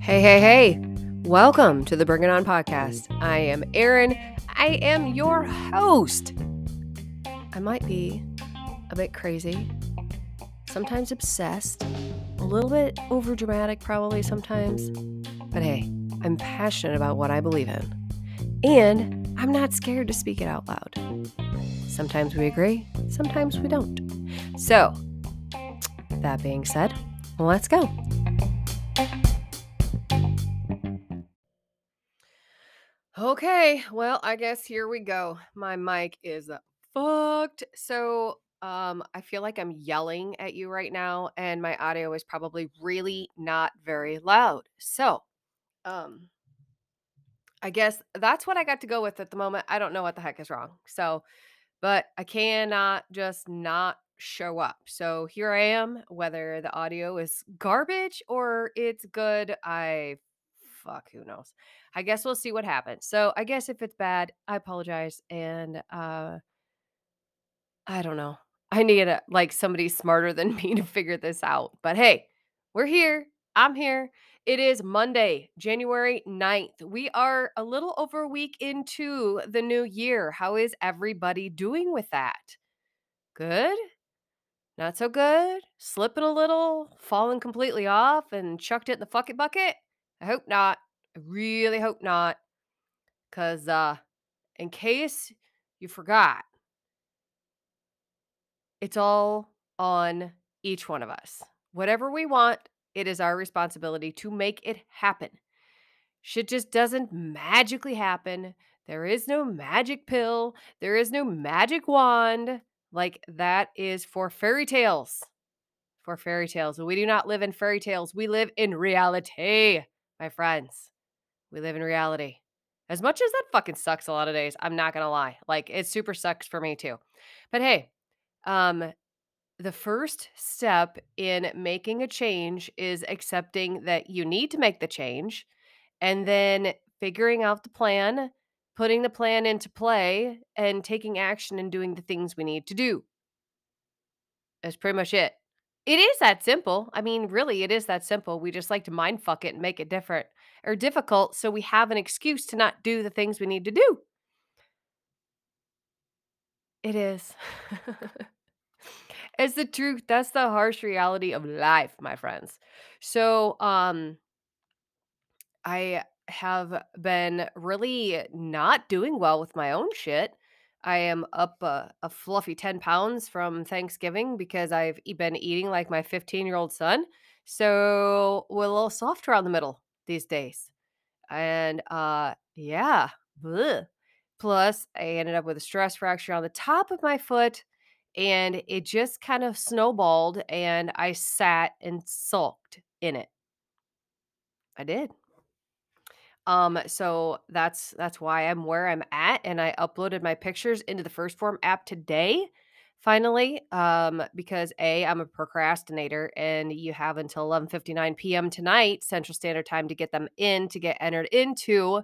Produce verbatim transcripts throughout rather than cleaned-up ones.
Hey, hey, hey. Welcome to the Bring It On Podcast. I am Erin. I am your host. I might be a bit crazy, sometimes obsessed, a little bit over dramatic probably sometimes, but hey, I'm passionate about what I believe in, and I'm not scared to speak it out loud. Sometimes we agree, sometimes we don't. So, that being said, let's go. Okay, well, I guess here we go. My mic is fucked. So um, I feel like I'm yelling at you right now, and my audio is probably really not very loud. So um, I guess that's what I got to go with at the moment. I don't know what the heck is wrong. So, but I cannot just not show up. So here I am, whether the audio is garbage or it's good, I fuck, who knows? I guess we'll see what happens. So I guess if it's bad, I apologize. And uh, I don't know. I need a, like somebody smarter than me to figure this out. But hey, we're here. I'm here. It is Monday, January ninth. We are a little over a week into the new year. How is everybody doing with that? Good? Not so good? Slipping a little? Falling completely off and chucked it in the fuck it bucket? I hope not. I really hope not. Because uh, in case you forgot, it's all on each one of us. Whatever we want, it is our responsibility to make it happen. Shit just doesn't magically happen. There is no magic pill. There is no magic wand. Like, that is for fairy tales. For fairy tales. We do not live in fairy tales. We live in reality. My friends, we live in reality. As much as that fucking sucks a lot of days, I'm not going to lie. Like, it super sucks for me too. But hey, um, the first step in making a change is accepting that you need to make the change and then figuring out the plan, putting the plan into play, and taking action and doing the things we need to do. That's pretty much it. It is that simple. I mean, really, it is that simple. We just like to mind fuck it and make it different or difficult so we have an excuse to not do the things we need to do. It is. It's the truth. That's the harsh reality of life, my friends. So, um, I have been really not doing well with my own shit. I am up a, a fluffy ten pounds from Thanksgiving because I've been eating like my fifteen-year-old son. So we're a little soft around the middle these days. And uh, yeah. Blech. Plus, I ended up with a stress fracture on the top of my foot. And it just kind of snowballed. And I sat and sulked in it. I did. Um, so that's, that's why I'm where I'm at. And I uploaded my pictures into the First Form app today, finally, um, because A, I'm a procrastinator and you have until eleven fifty-nine p.m. tonight, Central Standard Time, to get them in, to get entered into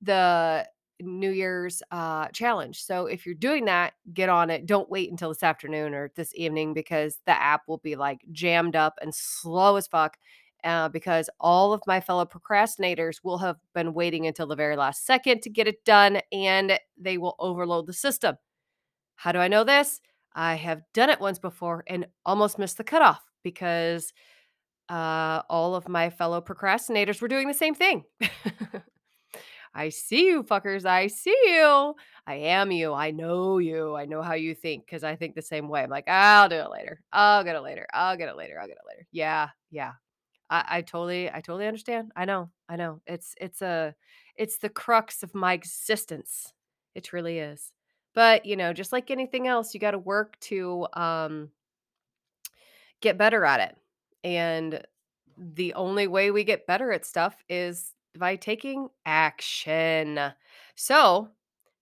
the New Year's, uh, challenge. So if you're doing that, get on it. Don't wait until this afternoon or this evening because the app will be like jammed up and slow as fuck. Uh, because all of my fellow procrastinators will have been waiting until the very last second to get it done, and they will overload the system. How do I know this? I have done it once before and almost missed the cutoff because uh, all of my fellow procrastinators were doing the same thing. I see you, fuckers. I see you. I am you. I know you. I know how you think because I think the same way. I'm like, I'll do it later. I'll get it later. I'll get it later. I'll get it later. Yeah, yeah. I, I totally, I totally understand. I know, I know. It's, it's a, it's the crux of my existence. It really is. But you know, just like anything else, you got to work to um, get better at it. And the only way we get better at stuff is by taking action. So,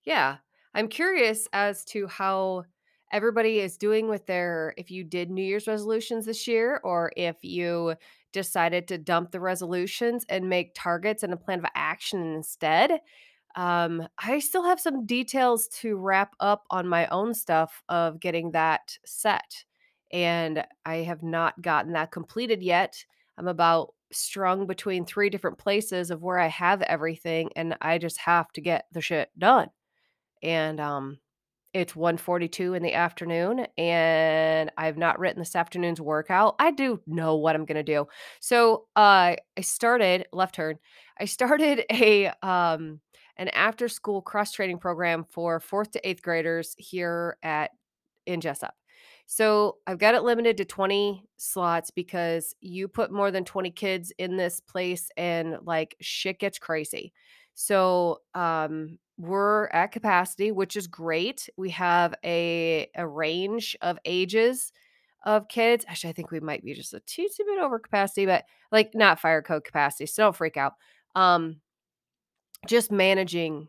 yeah, I'm curious as to how everybody is doing with their, if you did New Year's resolutions this year, or if you decided to dump the resolutions and make targets and a plan of action instead. Um, I still have some details to wrap up on my own stuff of getting that set and I have not gotten that completed yet. I'm about strung between three different places of where I have everything, and I just have to get the shit done. And um, it's one forty-two in the afternoon, and I've not written this afternoon's workout. I do know what I'm going to do. So uh, I started, left turn, I started a um, an after-school cross-training program for fourth to eighth graders here at in Jessup. So I've got it limited to twenty slots because you put more than twenty kids in this place and like shit gets crazy. So um, we're at capacity, which is great. We have a, a range of ages of kids. Actually, I think we might be just a teeny bit over capacity, but like not fire code capacity. So don't freak out. Um, just managing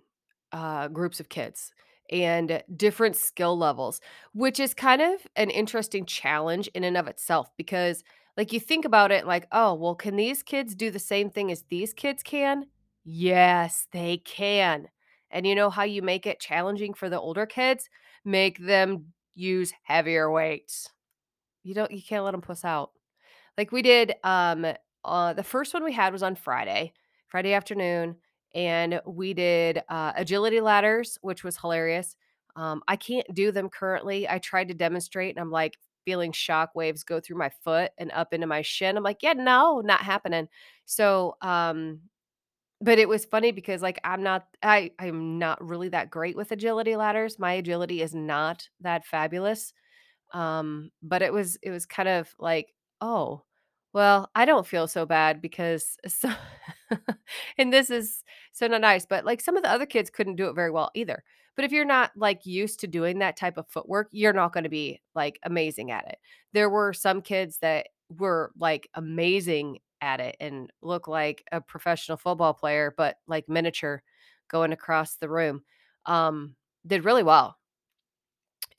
uh, groups of kids and different skill levels, which is kind of an interesting challenge in and of itself, because like you think about it like, oh, well, can these kids do the same thing as these kids can? Yes, they can. And you know how you make it challenging for the older kids? Make them use heavier weights. You don't, you can't let them puss out. Like we did, um, uh, the first one we had was on Friday, Friday afternoon. And we did uh, agility ladders, which was hilarious. Um, I can't do them currently. I tried to demonstrate, and I'm like feeling shock waves go through my foot and up into my shin. I'm like, yeah, no, not happening. So, um, but it was funny because like I'm not, I I'm not really that great with agility ladders. My agility is not that fabulous. Um, but it was it was kind of like, oh. Well, I don't feel so bad because, so, and this is so not nice, but like some of the other kids couldn't do it very well either. But if you're not like used to doing that type of footwork, you're not going to be like amazing at it. There were some kids that were like amazing at it and look like a professional football player, but like miniature going across the room, um, did really well.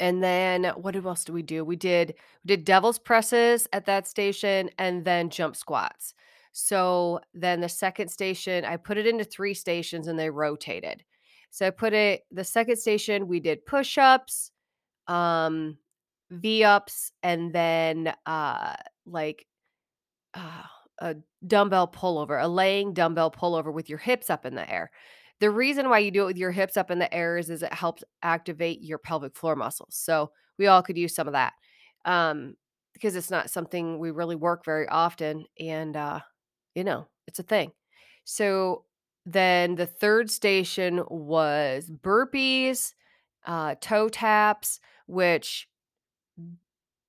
And then what else did we do? We did we did devil's presses at that station and then jump squats. So then the second station, I put it into three stations and they rotated. So I put it, the second station, we did push-ups, um, V-ups, and then uh, like uh, a dumbbell pullover, a laying dumbbell pullover with your hips up in the air. The reason why you do it with your hips up in the air is, is it helps activate your pelvic floor muscles. So we all could use some of that um, because it's not something we really work very often. And, uh, you know, it's a thing. So then the third station was burpees, uh, toe taps, which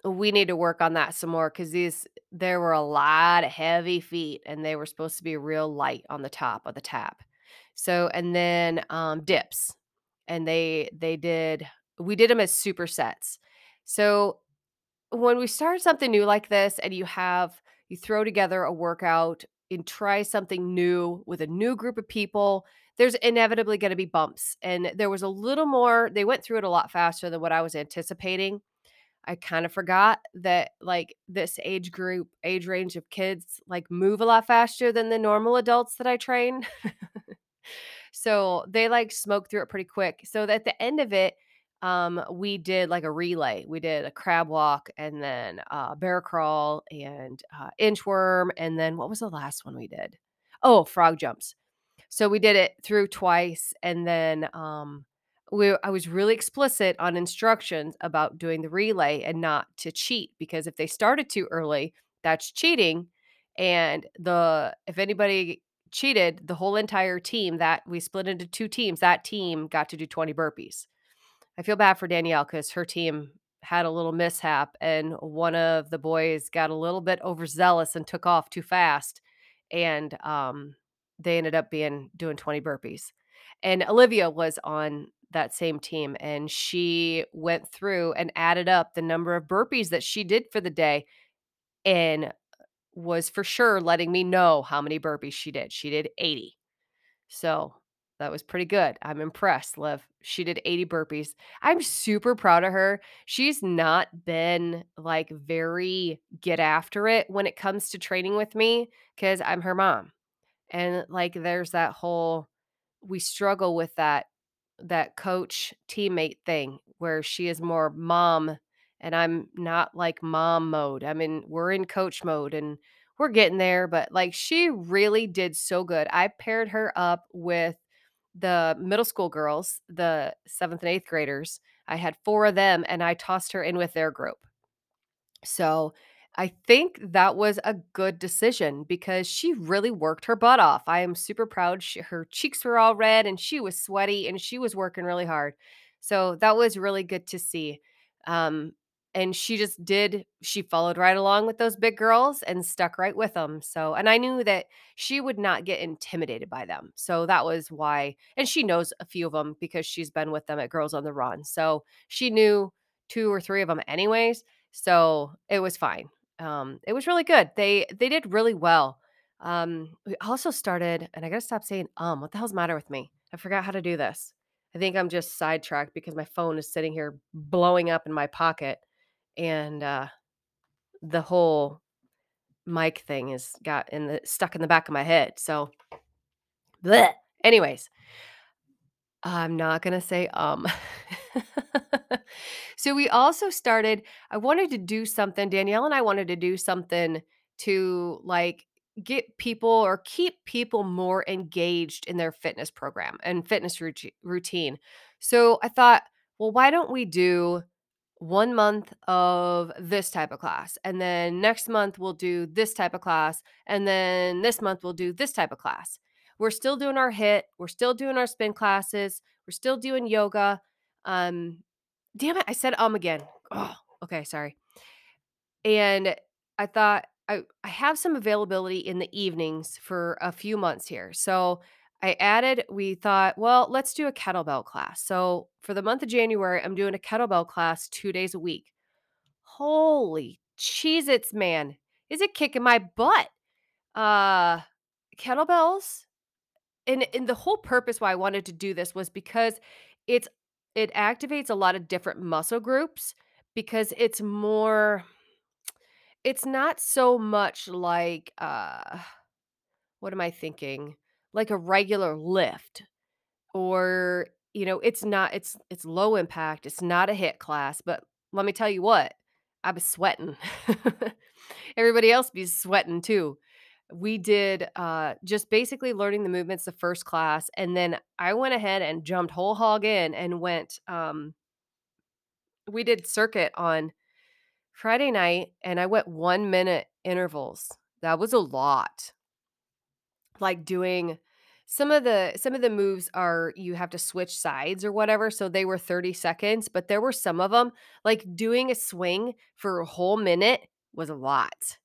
we need to work on that some more because these there were a lot of heavy feet and they were supposed to be real light on the top of the tap. So, and then, um, dips and they, they did, we did them as supersets. So when we start something new like this and you have, you throw together a workout and try something new with a new group of people, there's inevitably going to be bumps. And there was a little more, they went through it a lot faster than what I was anticipating. I kind of forgot that like this age group, age range of kids like move a lot faster than the normal adults that I train. So they like smoked through it pretty quick. So at the end of it, um, we did like a relay. We did a crab walk and then uh, bear crawl and uh, inchworm. And then what was the last one we did? Oh, frog jumps. So we did it through twice. And then um, we, I was really explicit on instructions about doing the relay and not to cheat, because if they started too early, that's cheating. And the if anybody cheated, the whole entire team that we split into two teams, that team got to do twenty burpees. I feel bad for Danielle because her team had a little mishap and one of the boys got a little bit overzealous and took off too fast. And um, they ended up being doing twenty burpees. And Olivia was on that same team and she went through and added up the number of burpees that she did for the day and was for sure letting me know how many burpees she did. She did eighty. So that was pretty good. I'm impressed, Liv. She did eighty burpees. I'm super proud of her. She's not been like very get after it when it comes to training with me because I'm her mom. And like there's that whole, we struggle with that, that coach teammate thing where she is more mom and I'm not like mom mode. I mean, we're in coach mode and we're getting there, but like she really did so good. I paired her up with the middle school girls, the seventh and eighth graders. I had four of them and I tossed her in with their group. So I think that was a good decision because she really worked her butt off. I am super proud. She, her cheeks were all red and she was sweaty and she was working really hard. So that was really good to see. Um, and she just did, she followed right along with those big girls and stuck right with them. So, and I knew that she would not get intimidated by them. So that was why, and she knows a few of them because she's been with them at Girls on the Run. So she knew two or three of them anyways. So it was fine. Um, it was really good. They they did really well. Um, we also started, and I gotta stop saying um. What the hell's the matter with me? I forgot how to do this. I think I'm just sidetracked because my phone is sitting here blowing up in my pocket, and uh, the whole mic thing is got in the stuck in the back of my head. So, bleh. Anyways, I'm not gonna say um. So we also started, I wanted to do something, Danielle and I wanted to do something to like get people or keep people more engaged in their fitness program and fitness routine. So I thought, well, why don't we do one month of this type of class? And then next month we'll do this type of class. And then this month we'll do this type of class. We're still doing our HIIT. We're still doing our spin classes. We're still doing yoga. Um, damn it. I said, um, again. Oh, okay. Sorry. And I thought I, I have some availability in the evenings for a few months here. So I added, we thought, well, let's do a kettlebell class. So for the month of January, I'm doing a kettlebell class two days a week. Holy Cheez-Its, man. Is it kicking my butt? Uh, kettlebells. And, and the whole purpose why I wanted to do this was because it's It activates a lot of different muscle groups because it's more, it's not so much like, uh, what am I thinking? Like a regular lift or, you know, it's not, it's, it's low impact. It's not a HIIT class, but let me tell you what, I was sweating. Everybody else be sweating too. We did uh, just basically learning the movements the first class. And then I went ahead and jumped whole hog in and went, um, we did circuit on Friday night and I went one minute intervals. That was a lot. Like doing some of the, some of the moves are, you have to switch sides or whatever. So they were thirty seconds, but there were some of them like doing a swing for a whole minute was a lot.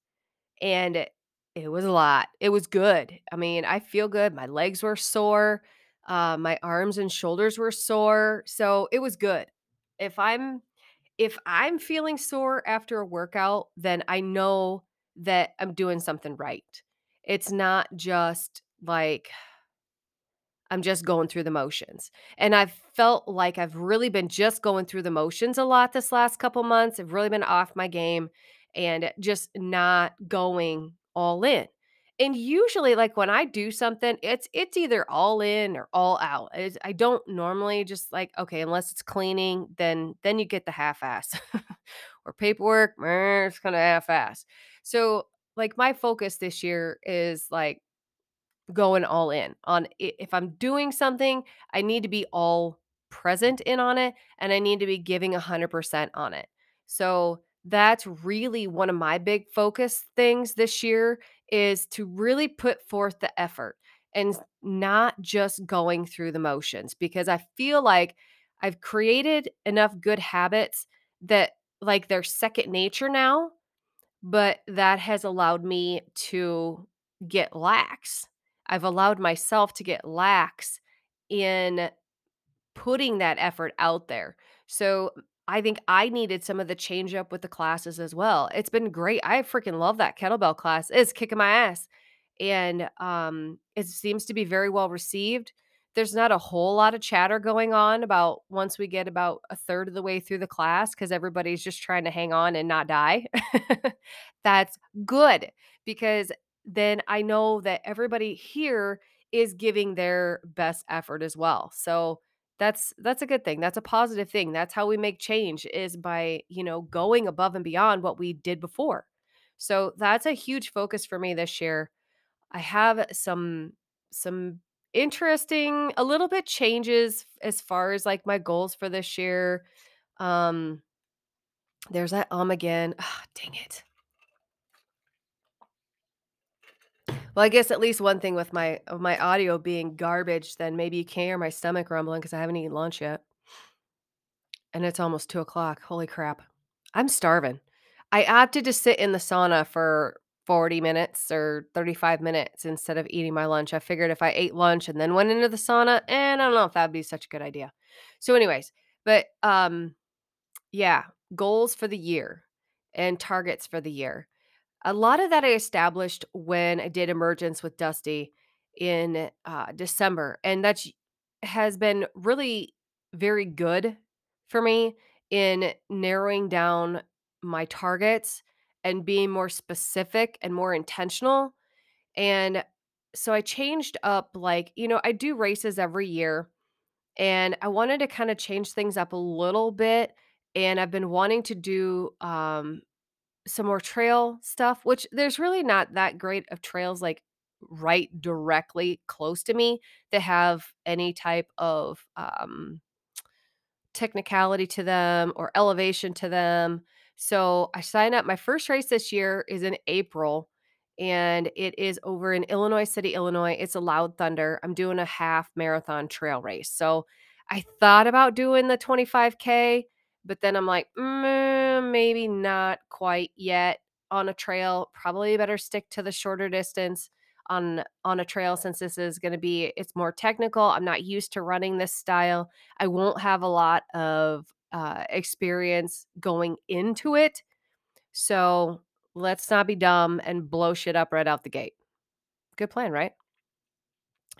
And it, It was a lot. It was good. I mean, I feel good. My legs were sore. Uh, my arms and shoulders were sore. So it was good. If I'm, if I'm feeling sore after a workout, then I know that I'm doing something right. It's not just like I'm just going through the motions. And I've felt like I've really been just going through the motions a lot this last couple months. I've really been off my game and just not going all in. And usually like when I do something, it's, it's either all in or all out. It's, I don't normally just like, okay, unless it's cleaning, then, then you get the half ass or paperwork. It's kind of half ass. So like my focus this year is like going all in on, if I'm doing something, I need to be all present in on it. And I need to be giving a hundred percent on it. So that's really one of my big focus things this year is to really put forth the effort and not just going through the motions because I feel like I've created enough good habits that like they're second nature now, but that has allowed me to get lax. I've allowed myself to get lax in putting that effort out there. So I think I needed some of the change up with the classes as well. It's been great. I freaking love that kettlebell class. It's kicking my ass. And um, it seems to be very well received. There's not a whole lot of chatter going on about once we get about a third of the way through the class because everybody's just trying to hang on and not die. That's good because then I know that everybody here is giving their best effort as well. So that's that's a good thing. That's a positive thing. That's how we make change, is by, you know, going above and beyond what we did before. So that's a huge focus for me this year. I have some some interesting, a little bit changes as far as like my goals for this year. Um, there's that um again. Ah, dang it. Well, I guess at least one thing with my of my audio being garbage, then maybe you can hear my stomach rumbling because I haven't eaten lunch yet, and it's almost two o'clock. Holy crap, I'm starving. I opted to sit in the sauna for forty minutes or thirty-five minutes instead of eating my lunch. I figured if I ate lunch and then went into the sauna, and I don't know if that'd be such a good idea. So, anyways, but um, yeah, goals for the year and targets for the year. A lot of that I established when I did Emergence with Dusty in uh, December, and that has been really very good for me in narrowing down my targets and being more specific and more intentional. And so I changed up, like, you know, I do races every year, and I wanted to kind of change things up a little bit. And I've been wanting to do um, some more trail stuff, which there's really not that great of trails like right directly close to me that have any type of um, technicality to them or elevation to them. So I signed up. My first race this year is in April, and it is over in Illinois City, Illinois. It's a Loud Thunder. I'm doing a half marathon trail race. So I thought about doing the twenty-five K, but then I'm like, mm, maybe not quite yet on a trail. Probably better stick to the shorter distance on, on a trail, since this is going to be, it's more technical. I'm not used to running this style. I won't have a lot of Uh, experience going into it. So let's not be dumb and blow shit up right out the gate. Good plan, right?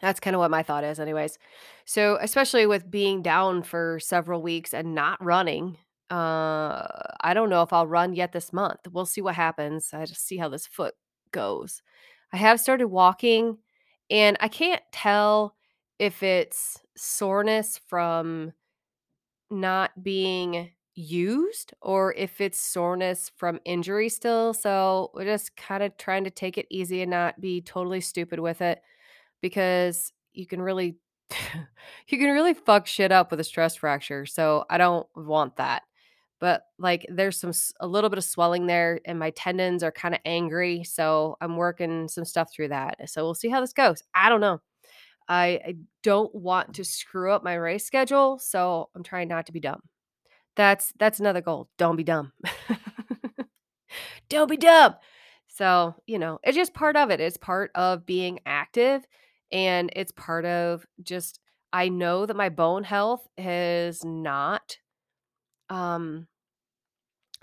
That's kind of what my thought is anyways. So especially with being down for several weeks and not running, uh, I don't know if I'll run yet this month. We'll see what happens. I just see how this foot goes. I have started walking, and I can't tell if it's soreness from not being used or if it's soreness from injury still. So we're just kind of trying to take it easy and not be totally stupid with it, because you can really, you can really fuck shit up with a stress fracture. So I don't want that, but like there's some, a little bit of swelling there, and my tendons are kind of angry. So I'm working some stuff through that. So we'll see how this goes. I don't know. I, I don't want to screw up my race schedule, so I'm trying not to be dumb. That's that's another goal. Don't be dumb. Don't be dumb. So, you know, it's just part of it. It's part of being active, and it's part of just, I know that my bone health is not um,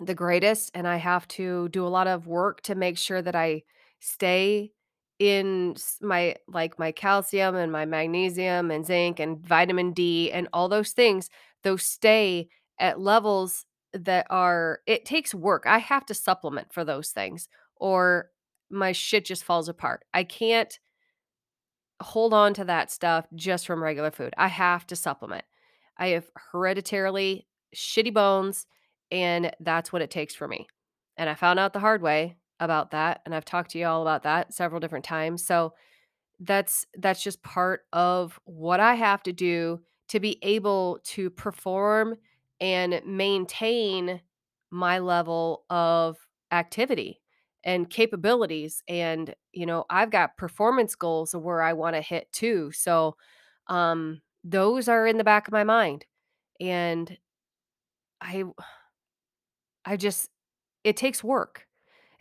the greatest, and I have to do a lot of work to make sure that I stay in my, like my calcium and my magnesium and zinc and vitamin D and all those things, those stay at levels that are, it takes work. I have to supplement for those things or my shit just falls apart. I can't hold on to that stuff just from regular food. I have to supplement. I have hereditarily shitty bones, and that's what it takes for me. And I found out the hard way about that. And I've talked to you all about that several different times. So that's, that's just part of what I have to do to be able to perform and maintain my level of activity and capabilities. And, you know, I've got performance goals of where I want to hit too. So, um, those are in the back of my mind, and I, I just, it takes work.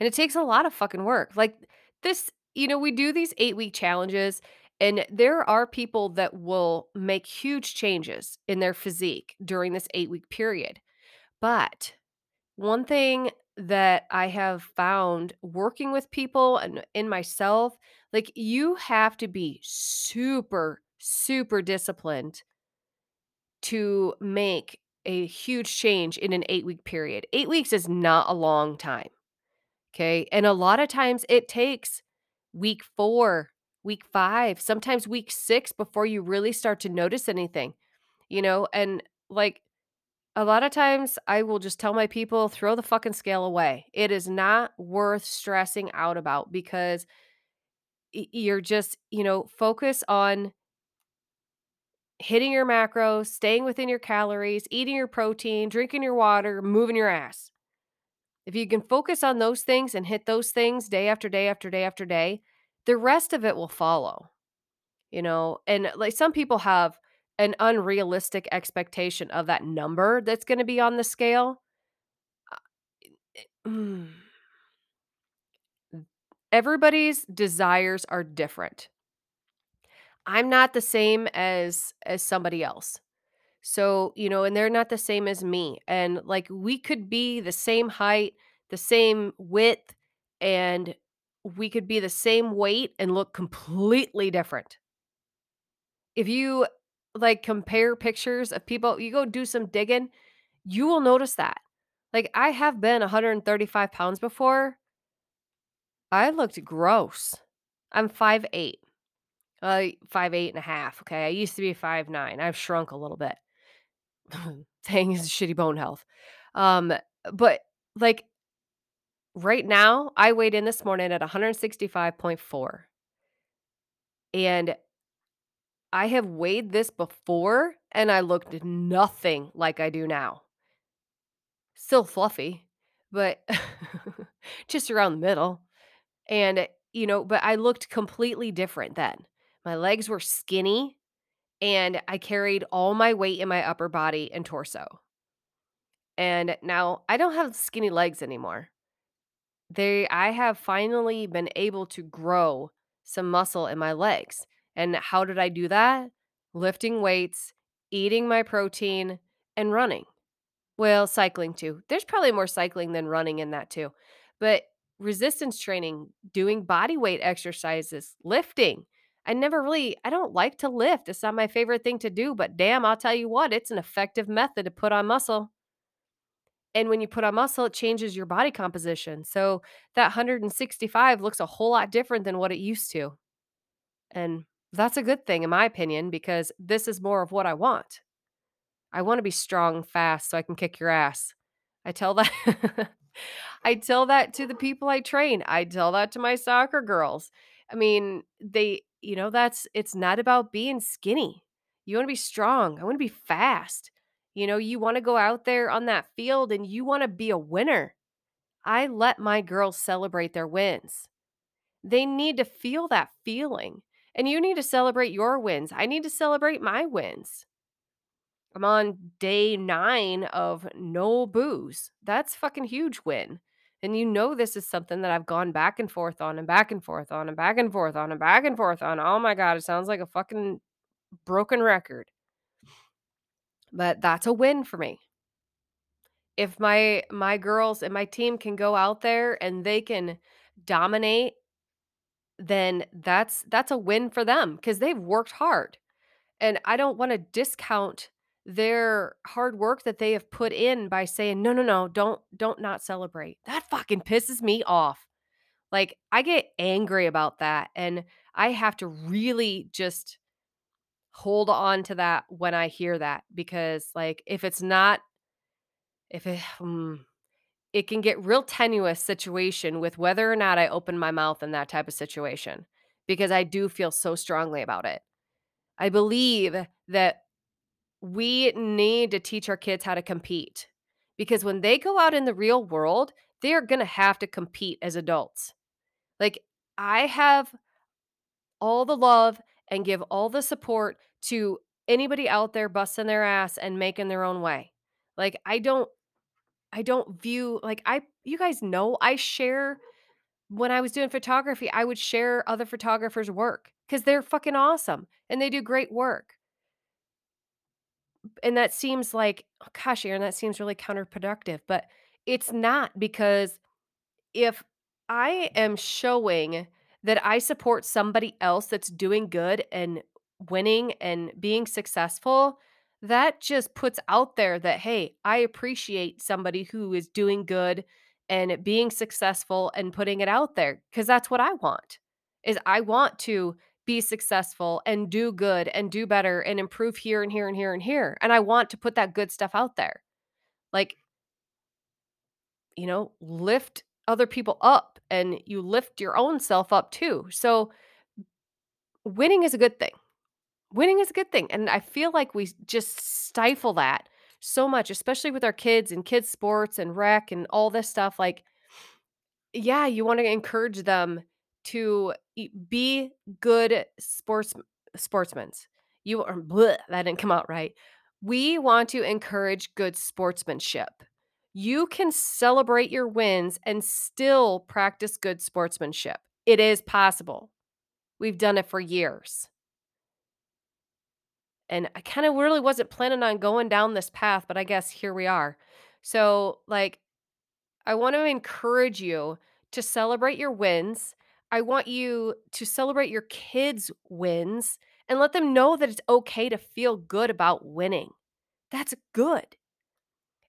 And it takes a lot of fucking work. Like this, you know, we do these eight week challenges, and there are people that will make huge changes in their physique during this eight week period. But one thing that I have found working with people and in myself, like you have to be super, super disciplined to make a huge change in an eight week period. Eight weeks is not a long time. Okay. And a lot of times it takes week four, week five, sometimes week six before you really start to notice anything. you know? And like a lot of times I will just tell my people, throw the fucking scale away. It is not worth stressing out about, because you're just, you know, focus on hitting your macros, staying within your calories, eating your protein, drinking your water, moving your ass. If you can focus on those things and hit those things day after day after day after day, the rest of it will follow, you know? And like some people have an unrealistic expectation of that number that's going to be on the scale. Everybody's desires are different. I'm not the same as as somebody else. So, you know, and they're not the same as me. And like we could be the same height, the same width, and we could be the same weight and look completely different. If you like compare pictures of people, you go do some digging, you will notice that. Like I have been one hundred thirty-five pounds before. I looked gross. I'm five eight. Uh, five, eight and a half. Okay. I used to be five, nine. I've shrunk a little bit. Dang, is shitty bone health. Um, but like right now I weighed in this morning at one hundred sixty-five point four, and I have weighed this before and I looked nothing like I do now. Still fluffy, but just around the middle. And, you know, but I looked completely different then. My legs were skinny, and I carried all my weight in my upper body and torso. And now I don't have skinny legs anymore. They, I have finally been able to grow some muscle in my legs. And how did I do that? Lifting weights, eating my protein, and running. Well, cycling too. There's probably more cycling than running in that too. But resistance training, doing body weight exercises, lifting. I never really, I don't like to lift. It's not my favorite thing to do, but damn, I'll tell you what, it's an effective method to put on muscle. And when you put on muscle, it changes your body composition. So that one hundred sixty-five looks a whole lot different than what it used to. And that's a good thing in my opinion, because this is more of what I want. I want to be strong, fast, so I can kick your ass. I tell that, I tell that to the people I train. I tell that to my soccer girls. I mean, they, you know, that's, it's not about being skinny. You want to be strong. I want to be fast. You know, you want to go out there on that field and you want to be a winner. I let my girls celebrate their wins. They need to feel that feeling, and you need to celebrate your wins. I need to celebrate my wins. I'm on day nine of no booze. That's a fucking huge win. And you know, this is something that I've gone back and forth on and back and forth on and back and forth on and back and forth on. Oh my God, it sounds like a fucking broken record. But that's a win for me. If my my girls and my team can go out there and they can dominate, then that's that's a win for them because they've worked hard. And I don't want to discount their hard work that they have put in by saying, no, no, no, don't, don't not celebrate. That fucking pisses me off. Like I get angry about that. And I have to really just hold on to that when I hear that, because like, if it's not, if it, um, it can get real tenuous situation with whether or not I open my mouth in that type of situation, because I do feel so strongly about it. I believe that we need to teach our kids how to compete, because when they go out in the real world, they are going to have to compete as adults. Like I have all the love and give all the support to anybody out there busting their ass and making their own way. Like I don't, I don't view like I, you guys know, I share when I was doing photography, I would share other photographers' work because they're fucking awesome and they do great work. And that seems like, oh gosh, Erin, that seems really counterproductive, but it's not, because if I am showing that I support somebody else that's doing good and winning and being successful, that just puts out there that, hey, I appreciate somebody who is doing good and being successful and putting it out there, because that's what I want, is I want to be successful and do good and do better and improve here and here and here and here. And I want to put that good stuff out there. Like, you know, lift other people up and you lift your own self up too. So winning is a good thing. Winning is a good thing. And I feel like we just stifle that so much, especially with our kids and kids sports and rec and all this stuff. Like, yeah, you want to encourage them to be good sports sportsmen. You are, bleh, that didn't come out right. We want to encourage good sportsmanship. You can celebrate your wins and still practice good sportsmanship. It is possible. We've done it for years. And I kind of really wasn't planning on going down this path, but I guess here we are. So, like, I want to encourage you to celebrate your wins. I want you to celebrate your kids' wins and let them know that it's okay to feel good about winning. That's good.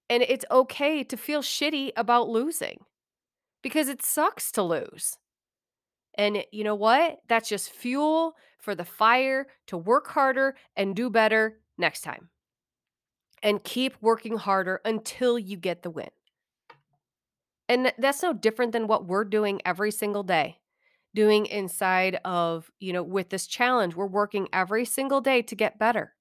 And it's okay to feel shitty about losing because it sucks to lose. And you know what? That's just fuel for the fire to work harder and do better next time. And keep working harder until you get the win. And that's no different than what we're doing every single day. Doing inside of, you know, with this challenge, we're working every single day to get better.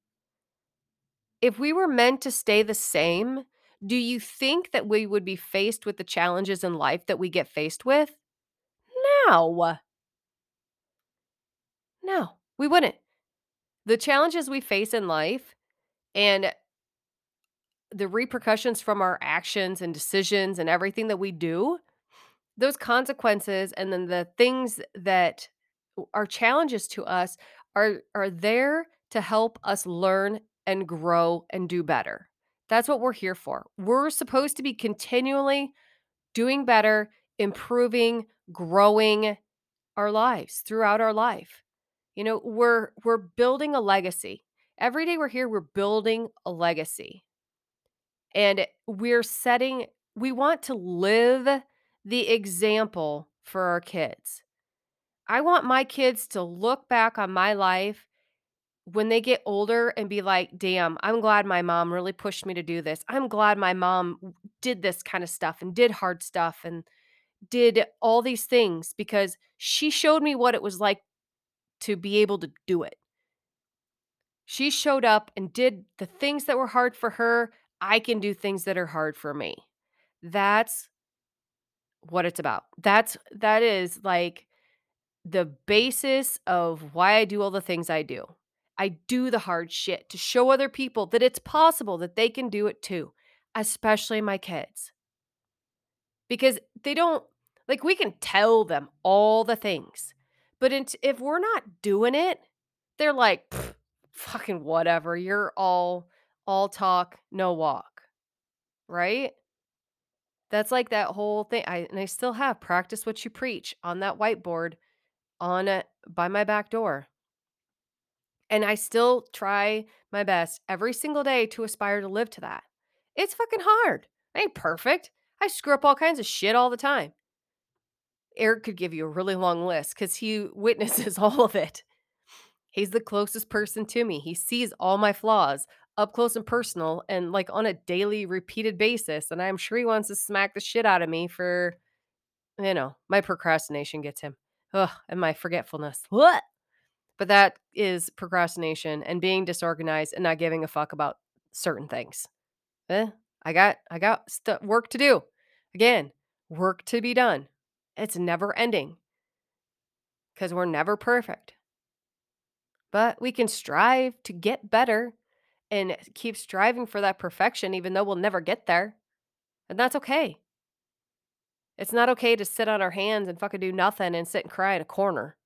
If we were meant to stay the same, do you think that we would be faced with the challenges in life that we get faced with? No. No, we wouldn't. The challenges we face in life and the repercussions from our actions and decisions and everything that we do, those consequences and then the things that are challenges to us are, are there to help us learn and grow and do better. That's what we're here for. We're supposed to be continually doing better, improving, growing our lives throughout our life. You know, we're we're building a legacy. Every day we're here, we're building a legacy. And we're setting, we want to live the example for our kids. I want my kids to look back on my life when they get older and be like, damn, I'm glad my mom really pushed me to do this. I'm glad my mom did this kind of stuff and did hard stuff and did all these things because she showed me what it was like to be able to do it. She showed up and did the things that were hard for her. I can do things that are hard for me. That's what it's about. That's, that is like the basis of why I do all the things I do. I do the hard shit to show other people that it's possible that they can do it too, especially my kids. Because they don't, like, we can tell them all the things, but it's, if we're not doing it, they're like, fucking whatever. You're all, all talk, no walk. Right? That's like that whole thing. I, and I still have practice what you preach on that whiteboard on a, by my back door. And I still try my best every single day to aspire to live to that. It's fucking hard. I ain't perfect. I screw up all kinds of shit all the time. Eric could give you a really long list because he witnesses all of it. He's the closest person to me. He sees all my flaws up close and personal and like on a daily repeated basis. And I'm sure he wants to smack the shit out of me for, you know, my procrastination gets him. Ugh, and my forgetfulness. What? But that is procrastination and being disorganized and not giving a fuck about certain things. Eh, I got, I got st- work to do. Again, work to be done. It's never ending because we're never perfect. But we can strive to get better and keep striving for that perfection, even though we'll never get there. And that's okay. It's not okay to sit on our hands and fucking do nothing and sit and cry in a corner.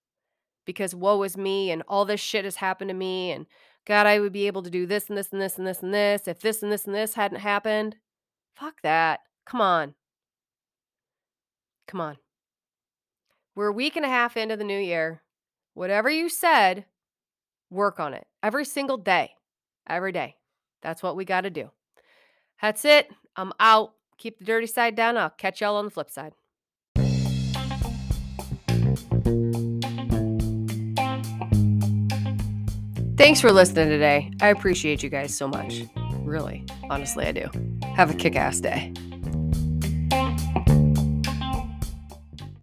Because woe is me and all this shit has happened to me and God, I would be able to do this and this and this and this and this if this and this and this hadn't happened. Fuck that. Come on. Come on. We're a week and a half into the new year. Whatever you said, work on it. Every single day. Every day. That's what we got to do. That's it. I'm out. Keep the dirty side down. I'll catch y'all on the flip side. Thank you. Thanks for listening today. I appreciate you guys so much. Really, honestly, I do. Have a kick-ass day.